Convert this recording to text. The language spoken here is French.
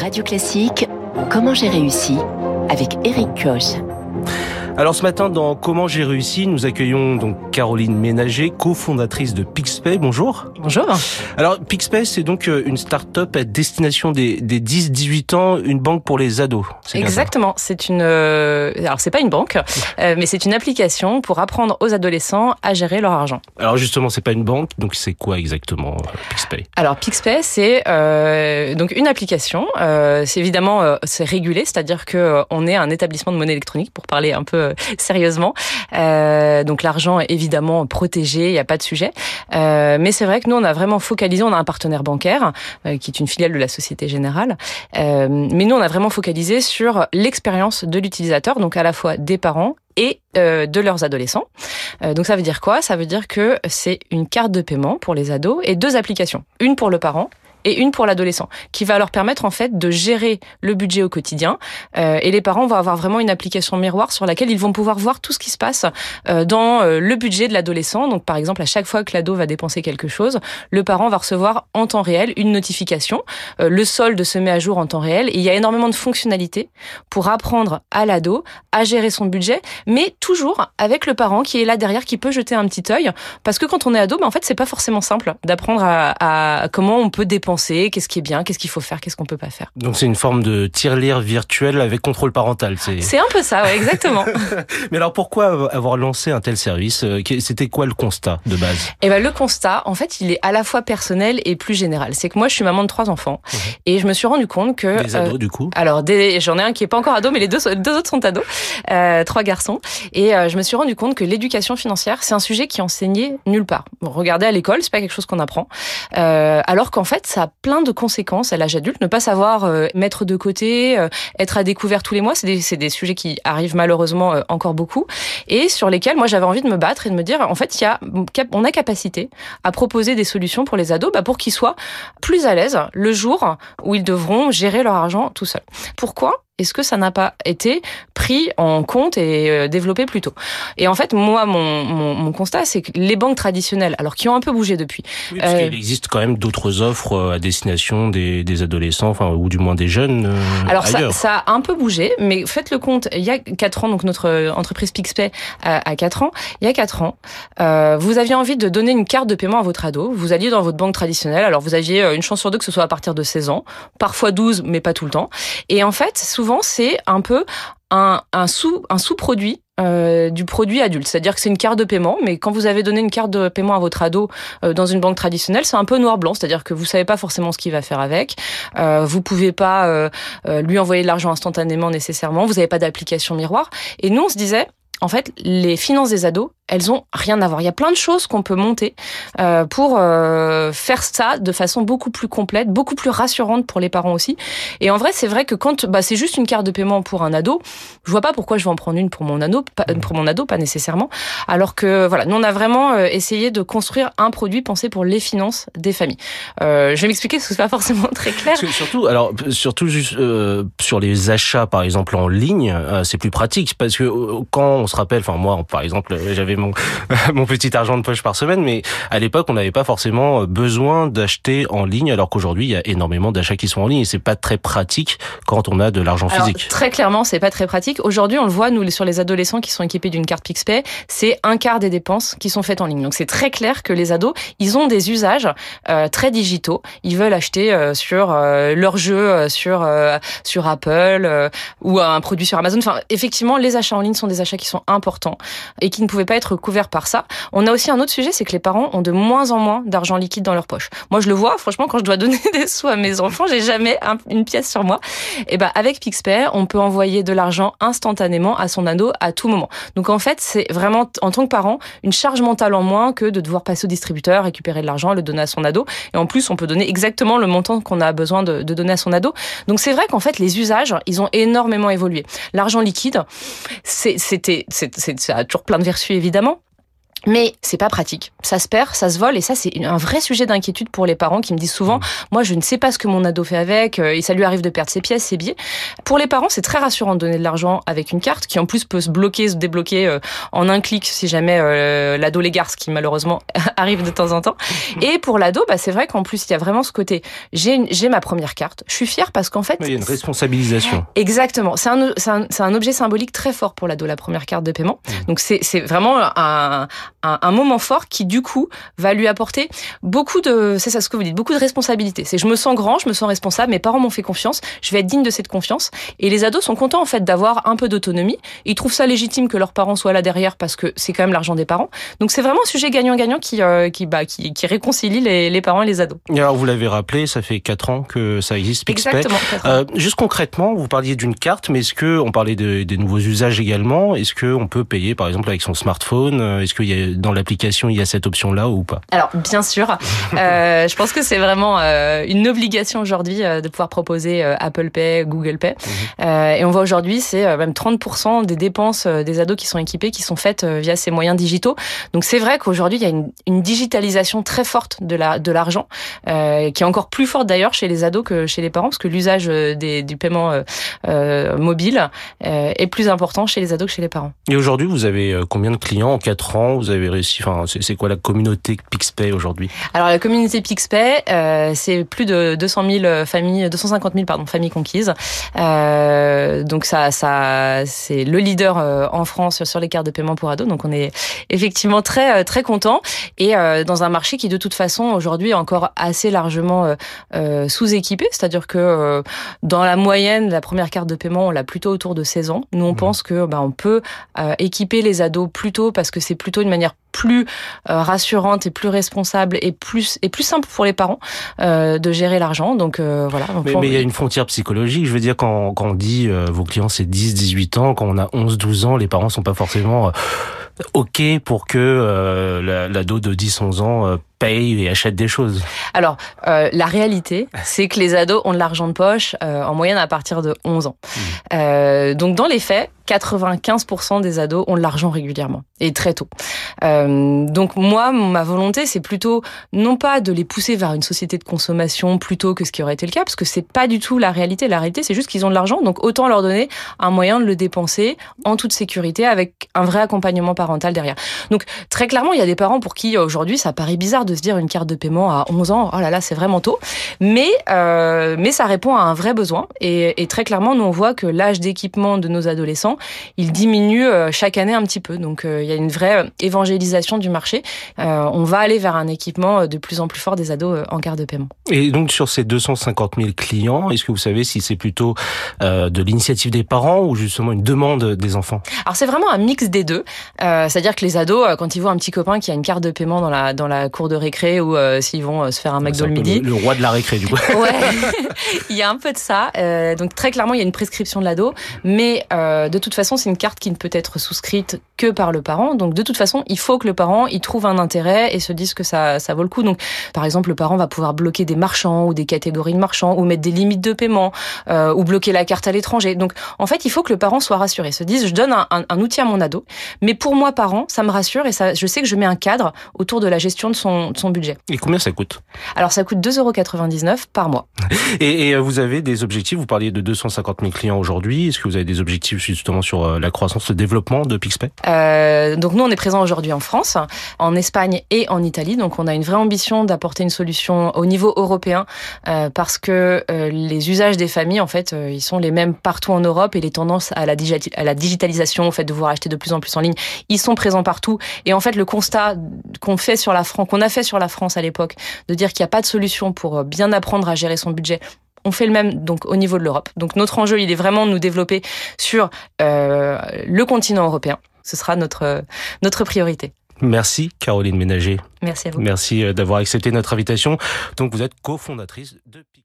Radio Classique, Comment j'ai réussi, avec Eric Koch. Alors ce matin dans Comment j'ai réussi, nous accueillons donc Caroline Ménager, cofondatrice de Pixpay. Bonjour. Bonjour. Alors Pixpay, c'est donc une start-up à destination des 10-18 ans, une banque pour les ados. Exactement. C'est une alors c'est pas une banque, mais c'est une application pour apprendre aux adolescents à gérer leur argent. Alors justement, c'est pas une banque, donc c'est quoi exactement Pixpay ? Alors Pixpay, c'est donc une application, c'est évidemment c'est régulé, c'est-à-dire que on est un établissement de monnaie électronique pour parler un peu sérieusement. Donc l'argent est évidemment protégé, il n'y a pas de sujet. Mais c'est vrai que nous, on a vraiment focalisé, on a un partenaire bancaire qui est une filiale de la Société Générale. Mais nous, on a vraiment focalisé sur l'expérience de l'utilisateur, donc à la fois des parents et de leurs adolescents. Donc ça veut dire quoi ? Ça veut dire que c'est une carte de paiement pour les ados et deux applications. Une pour le parent et une pour l'adolescent, qui va leur permettre en fait de gérer le budget au quotidien. Et les parents vont avoir vraiment une application miroir sur laquelle ils vont pouvoir voir tout ce qui se passe dans le budget de l'adolescent. Donc par exemple, à chaque fois que l'ado va dépenser quelque chose, le parent va recevoir en temps réel une notification. Le solde se met à jour en temps réel. Et il y a énormément de fonctionnalités pour apprendre à l'ado à gérer son budget, mais toujours avec le parent qui est là derrière, qui peut jeter un petit œil. Parce que quand on est ado, en fait, c'est pas forcément simple d'apprendre à comment on peut dépenser. Qu'est-ce qui est bien, qu'est-ce qu'il faut faire, qu'est-ce qu'on peut pas faire. Donc c'est une forme de tirelire virtuelle avec contrôle parental. C'est un peu ça, ouais, exactement. Mais alors pourquoi avoir lancé un tel service ? C'était quoi le constat de base ? Eh ben le constat, en fait, il est à la fois personnel et plus général. C'est que moi, je suis maman de 3 enfants, et je me suis rendu compte que des ados du coup. Alors j'en ai un qui est pas encore ado, mais les deux autres sont ados, 3 garçons, et je me suis rendu compte que l'éducation financière, c'est un sujet qui est enseigné nulle part. Bon, regardez à l'école, c'est pas quelque chose qu'on apprend, alors qu'en fait, ça a plein de conséquences à l'âge adulte. Ne pas savoir mettre de côté, être à découvert tous les mois, c'est des sujets qui arrivent malheureusement encore beaucoup et sur lesquels moi j'avais envie de me battre et de me dire en fait on a capacité à proposer des solutions pour les ados pour qu'ils soient plus à l'aise le jour où ils devront gérer leur argent tout seuls. Pourquoi est-ce que ça n'a pas été pris en compte et développé plus tôt ? Et en fait, moi, mon constat, c'est que les banques traditionnelles, alors qui ont un peu bougé depuis... Oui, parce qu'il existe quand même d'autres offres à destination des adolescents, enfin, ou du moins des jeunes, alors ailleurs. Ça a un peu bougé, mais faites le compte, il y a 4 ans, donc notre entreprise Pixpay a 4 ans, il y a 4 ans, vous aviez envie de donner une carte de paiement à votre ado, vous alliez dans votre banque traditionnelle, alors vous aviez une chance sur 2 que ce soit à partir de 16 ans, parfois 12, mais pas tout le temps, et en fait, souvent, c'est un peu un sous-produit du produit adulte. C'est-à-dire que c'est une carte de paiement, mais quand vous avez donné une carte de paiement à votre ado dans une banque traditionnelle, c'est un peu noir-blanc. C'est-à-dire que vous savez pas forcément ce qu'il va faire avec. Vous pouvez pas lui envoyer de l'argent instantanément nécessairement. Vous avez pas d'application miroir. Et nous, on se disait, en fait, les finances des ados, elles ont rien à voir. Il y a plein de choses qu'on peut monter pour faire ça de façon beaucoup plus complète, beaucoup plus rassurante pour les parents aussi. Et en vrai, c'est vrai que quand c'est juste une carte de paiement pour un ado, je vois pas pourquoi je vais en prendre une pour mon ado, pas nécessairement. Alors que voilà, nous on a vraiment essayé de construire un produit pensé pour les finances des familles. Je vais m'expliquer parce que c'est pas forcément très clair. Parce que surtout juste sur les achats par exemple en ligne, c'est plus pratique parce que quand on se rappelle, enfin moi par exemple, j'avais mon petit argent de poche par semaine, mais à l'époque, on n'avait pas forcément besoin d'acheter en ligne, alors qu'aujourd'hui, il y a énormément d'achats qui sont en ligne et c'est pas très pratique quand on a de l'argent physique. Très clairement, c'est pas très pratique. Aujourd'hui, on le voit, nous, sur les adolescents qui sont équipés d'une carte Pixpay, c'est 1/4 des dépenses qui sont faites en ligne. Donc, c'est très clair que les ados, ils ont des usages très digitaux. Ils veulent acheter sur leur jeu, sur Apple ou un produit sur Amazon. Enfin, effectivement, les achats en ligne sont des achats qui sont importants et qui ne pouvaient pas être couverts par ça. On a aussi un autre sujet, c'est que les parents ont de moins en moins d'argent liquide dans leur poche. Moi, je le vois, franchement, quand je dois donner des sous à mes enfants, j'ai jamais une pièce sur moi. Et ben, avec Pixpay, on peut envoyer de l'argent instantanément à son ado à tout moment. Donc, en fait, c'est vraiment, en tant que parent, une charge mentale en moins que de devoir passer au distributeur, récupérer de l'argent, le donner à son ado. Et en plus, on peut donner exactement le montant qu'on a besoin de donner à son ado. Donc, c'est vrai qu'en fait, les usages, ils ont énormément évolué. L'argent liquide, ça a toujours plein de vertus, évidemment. Mais c'est pas pratique. Ça se perd, ça se vole, et ça, c'est un vrai sujet d'inquiétude pour les parents qui me disent souvent, moi, je ne sais pas ce que mon ado fait avec, et ça lui arrive de perdre ses pièces, ses billets. Pour les parents, c'est très rassurant de donner de l'argent avec une carte qui, en plus, peut se bloquer, se débloquer en un clic si jamais l'ado l'égare, ce qui, malheureusement, arrive de temps en temps. Et pour l'ado, bah, c'est vrai qu'en plus, il y a vraiment ce côté, j'ai ma première carte, je suis fière parce qu'en fait... Il y a une responsabilisation. Exactement. C'est un objet symbolique très fort pour l'ado, la première carte de paiement. Donc, c'est vraiment un moment fort qui, du coup, va lui apporter beaucoup de, c'est ça ce que vous dites, beaucoup de responsabilité. C'est je me sens grand, je me sens responsable, mes parents m'ont fait confiance, je vais être digne de cette confiance. Et les ados sont contents, en fait, d'avoir un peu d'autonomie. Ils trouvent ça légitime que leurs parents soient là derrière parce que c'est quand même l'argent des parents. Donc, c'est vraiment un sujet gagnant-gagnant qui réconcilie les parents et les ados. Et alors, vous l'avez rappelé, ça fait 4 ans que ça existe, Pixpay. Exactement. Juste concrètement, vous parliez d'une carte, mais est-ce que, on parlait des nouveaux usages également, est-ce qu'on peut payer, par exemple, avec son smartphone? Est-ce qu'il y a dans l'application, il y a cette option-là ou pas? Alors, bien sûr. Je pense que c'est vraiment une obligation aujourd'hui de pouvoir proposer Apple Pay, Google Pay. Et on voit aujourd'hui, c'est même 30% des dépenses des ados qui sont équipés, qui sont faites via ces moyens digitaux. Donc, c'est vrai qu'aujourd'hui, il y a une digitalisation très forte de l'argent, qui est encore plus forte d'ailleurs chez les ados que chez les parents, parce que l'usage du paiement mobile est plus important chez les ados que chez les parents. Et aujourd'hui, vous avez combien de clients en 4 ans? Vous avez réussi, enfin, c'est quoi la communauté Pixpay aujourd'hui? Alors, la communauté Pixpay, c'est plus de 250 000 familles conquises. Donc ça, c'est le leader en France sur les cartes de paiement pour ados. Donc, on est effectivement très, très content. Et dans un marché qui, de toute façon, aujourd'hui, est encore assez largement sous-équipé. C'est-à-dire que dans la moyenne, la première carte de paiement, on l'a plutôt autour de 16 ans. Nous, on pense que, bah, on peut équiper les ados plus tôt parce que c'est plutôt une manière plus rassurante et plus responsable et plus simple pour les parents de gérer l'argent. Donc voilà. Mais il y a une frontière psychologique. Je veux dire, quand on dit vos clients c'est 10-18 ans, quand on a 11-12 ans, les parents sont pas forcément OK pour que l'ado de 10-11 ans paye et achète des choses. Alors, la réalité, c'est que les ados ont de l'argent de poche en moyenne à partir de 11 ans. Donc, dans les faits, 95% des ados ont de l'argent régulièrement et très tôt. Donc, moi, ma volonté, c'est plutôt non pas de les pousser vers une société de consommation plutôt que ce qui aurait été le cas, parce que c'est pas du tout la réalité. La réalité, c'est juste qu'ils ont de l'argent, donc autant leur donner un moyen de le dépenser en toute sécurité avec un vrai accompagnement parental derrière. Donc, très clairement, il y a des parents pour qui, aujourd'hui, ça paraît bizarre de se dire une carte de paiement à 11 ans, oh là là, c'est vraiment tôt. Mais ça répond à un vrai besoin. Et très clairement, nous, on voit que l'âge d'équipement de nos adolescents, il diminue chaque année un petit peu. Donc, il y a une vraie évangélisation du marché. On va aller vers un équipement de plus en plus fort des ados en carte de paiement. Et donc, sur ces 250 000 clients, est-ce que vous savez si c'est plutôt de l'initiative des parents ou justement une demande des enfants? Alors, c'est vraiment un mix des deux. C'est-à-dire que les ados, quand ils voient un petit copain qui a une carte de paiement dans la cour de récré ou s'ils vont se faire un McDo le midi. Le roi de la récré, du coup. Ouais, il y a un peu de ça. Donc, très clairement, il y a une prescription de l'ado. Mais de toute façon, c'est une carte qui ne peut être souscrite que par le parent. Donc, de toute façon, il faut que le parent y trouve un intérêt et se dise que ça vaut le coup. Donc, par exemple, le parent va pouvoir bloquer des marchands ou des catégories de marchands ou mettre des limites de paiement ou bloquer la carte à l'étranger. Donc, en fait, il faut que le parent soit rassuré. Se dise, je donne un outil à mon ado. Mais pour moi, parent, ça me rassure et ça, je sais que je mets un cadre autour de la gestion de son budget. Et combien ça coûte? Alors, ça coûte 2,99 € par mois. Et vous avez des objectifs? Vous parliez de 250 000 clients aujourd'hui. Est-ce que vous avez des objectifs justement sur la croissance, le développement de Pixpay? Donc, nous, on est présents aujourd'hui en France, en Espagne et en Italie. Donc, on a une vraie ambition d'apporter une solution au niveau européen parce que les usages des familles, en fait, ils sont les mêmes partout en Europe et les tendances à la digitalisation, au fait de vouloir acheter de plus en plus en ligne, ils sont présents partout. Et en fait, le constat qu'on a fait sur la France à l'époque, de dire qu'il n'y a pas de solution pour bien apprendre à gérer son budget, on fait le même donc au niveau de l'Europe. Donc notre enjeu, il est vraiment de nous développer sur le continent européen. Ce sera notre priorité. Merci Caroline Ménager. Merci à vous. Merci d'avoir accepté notre invitation. Donc vous êtes cofondatrice de Pixpay.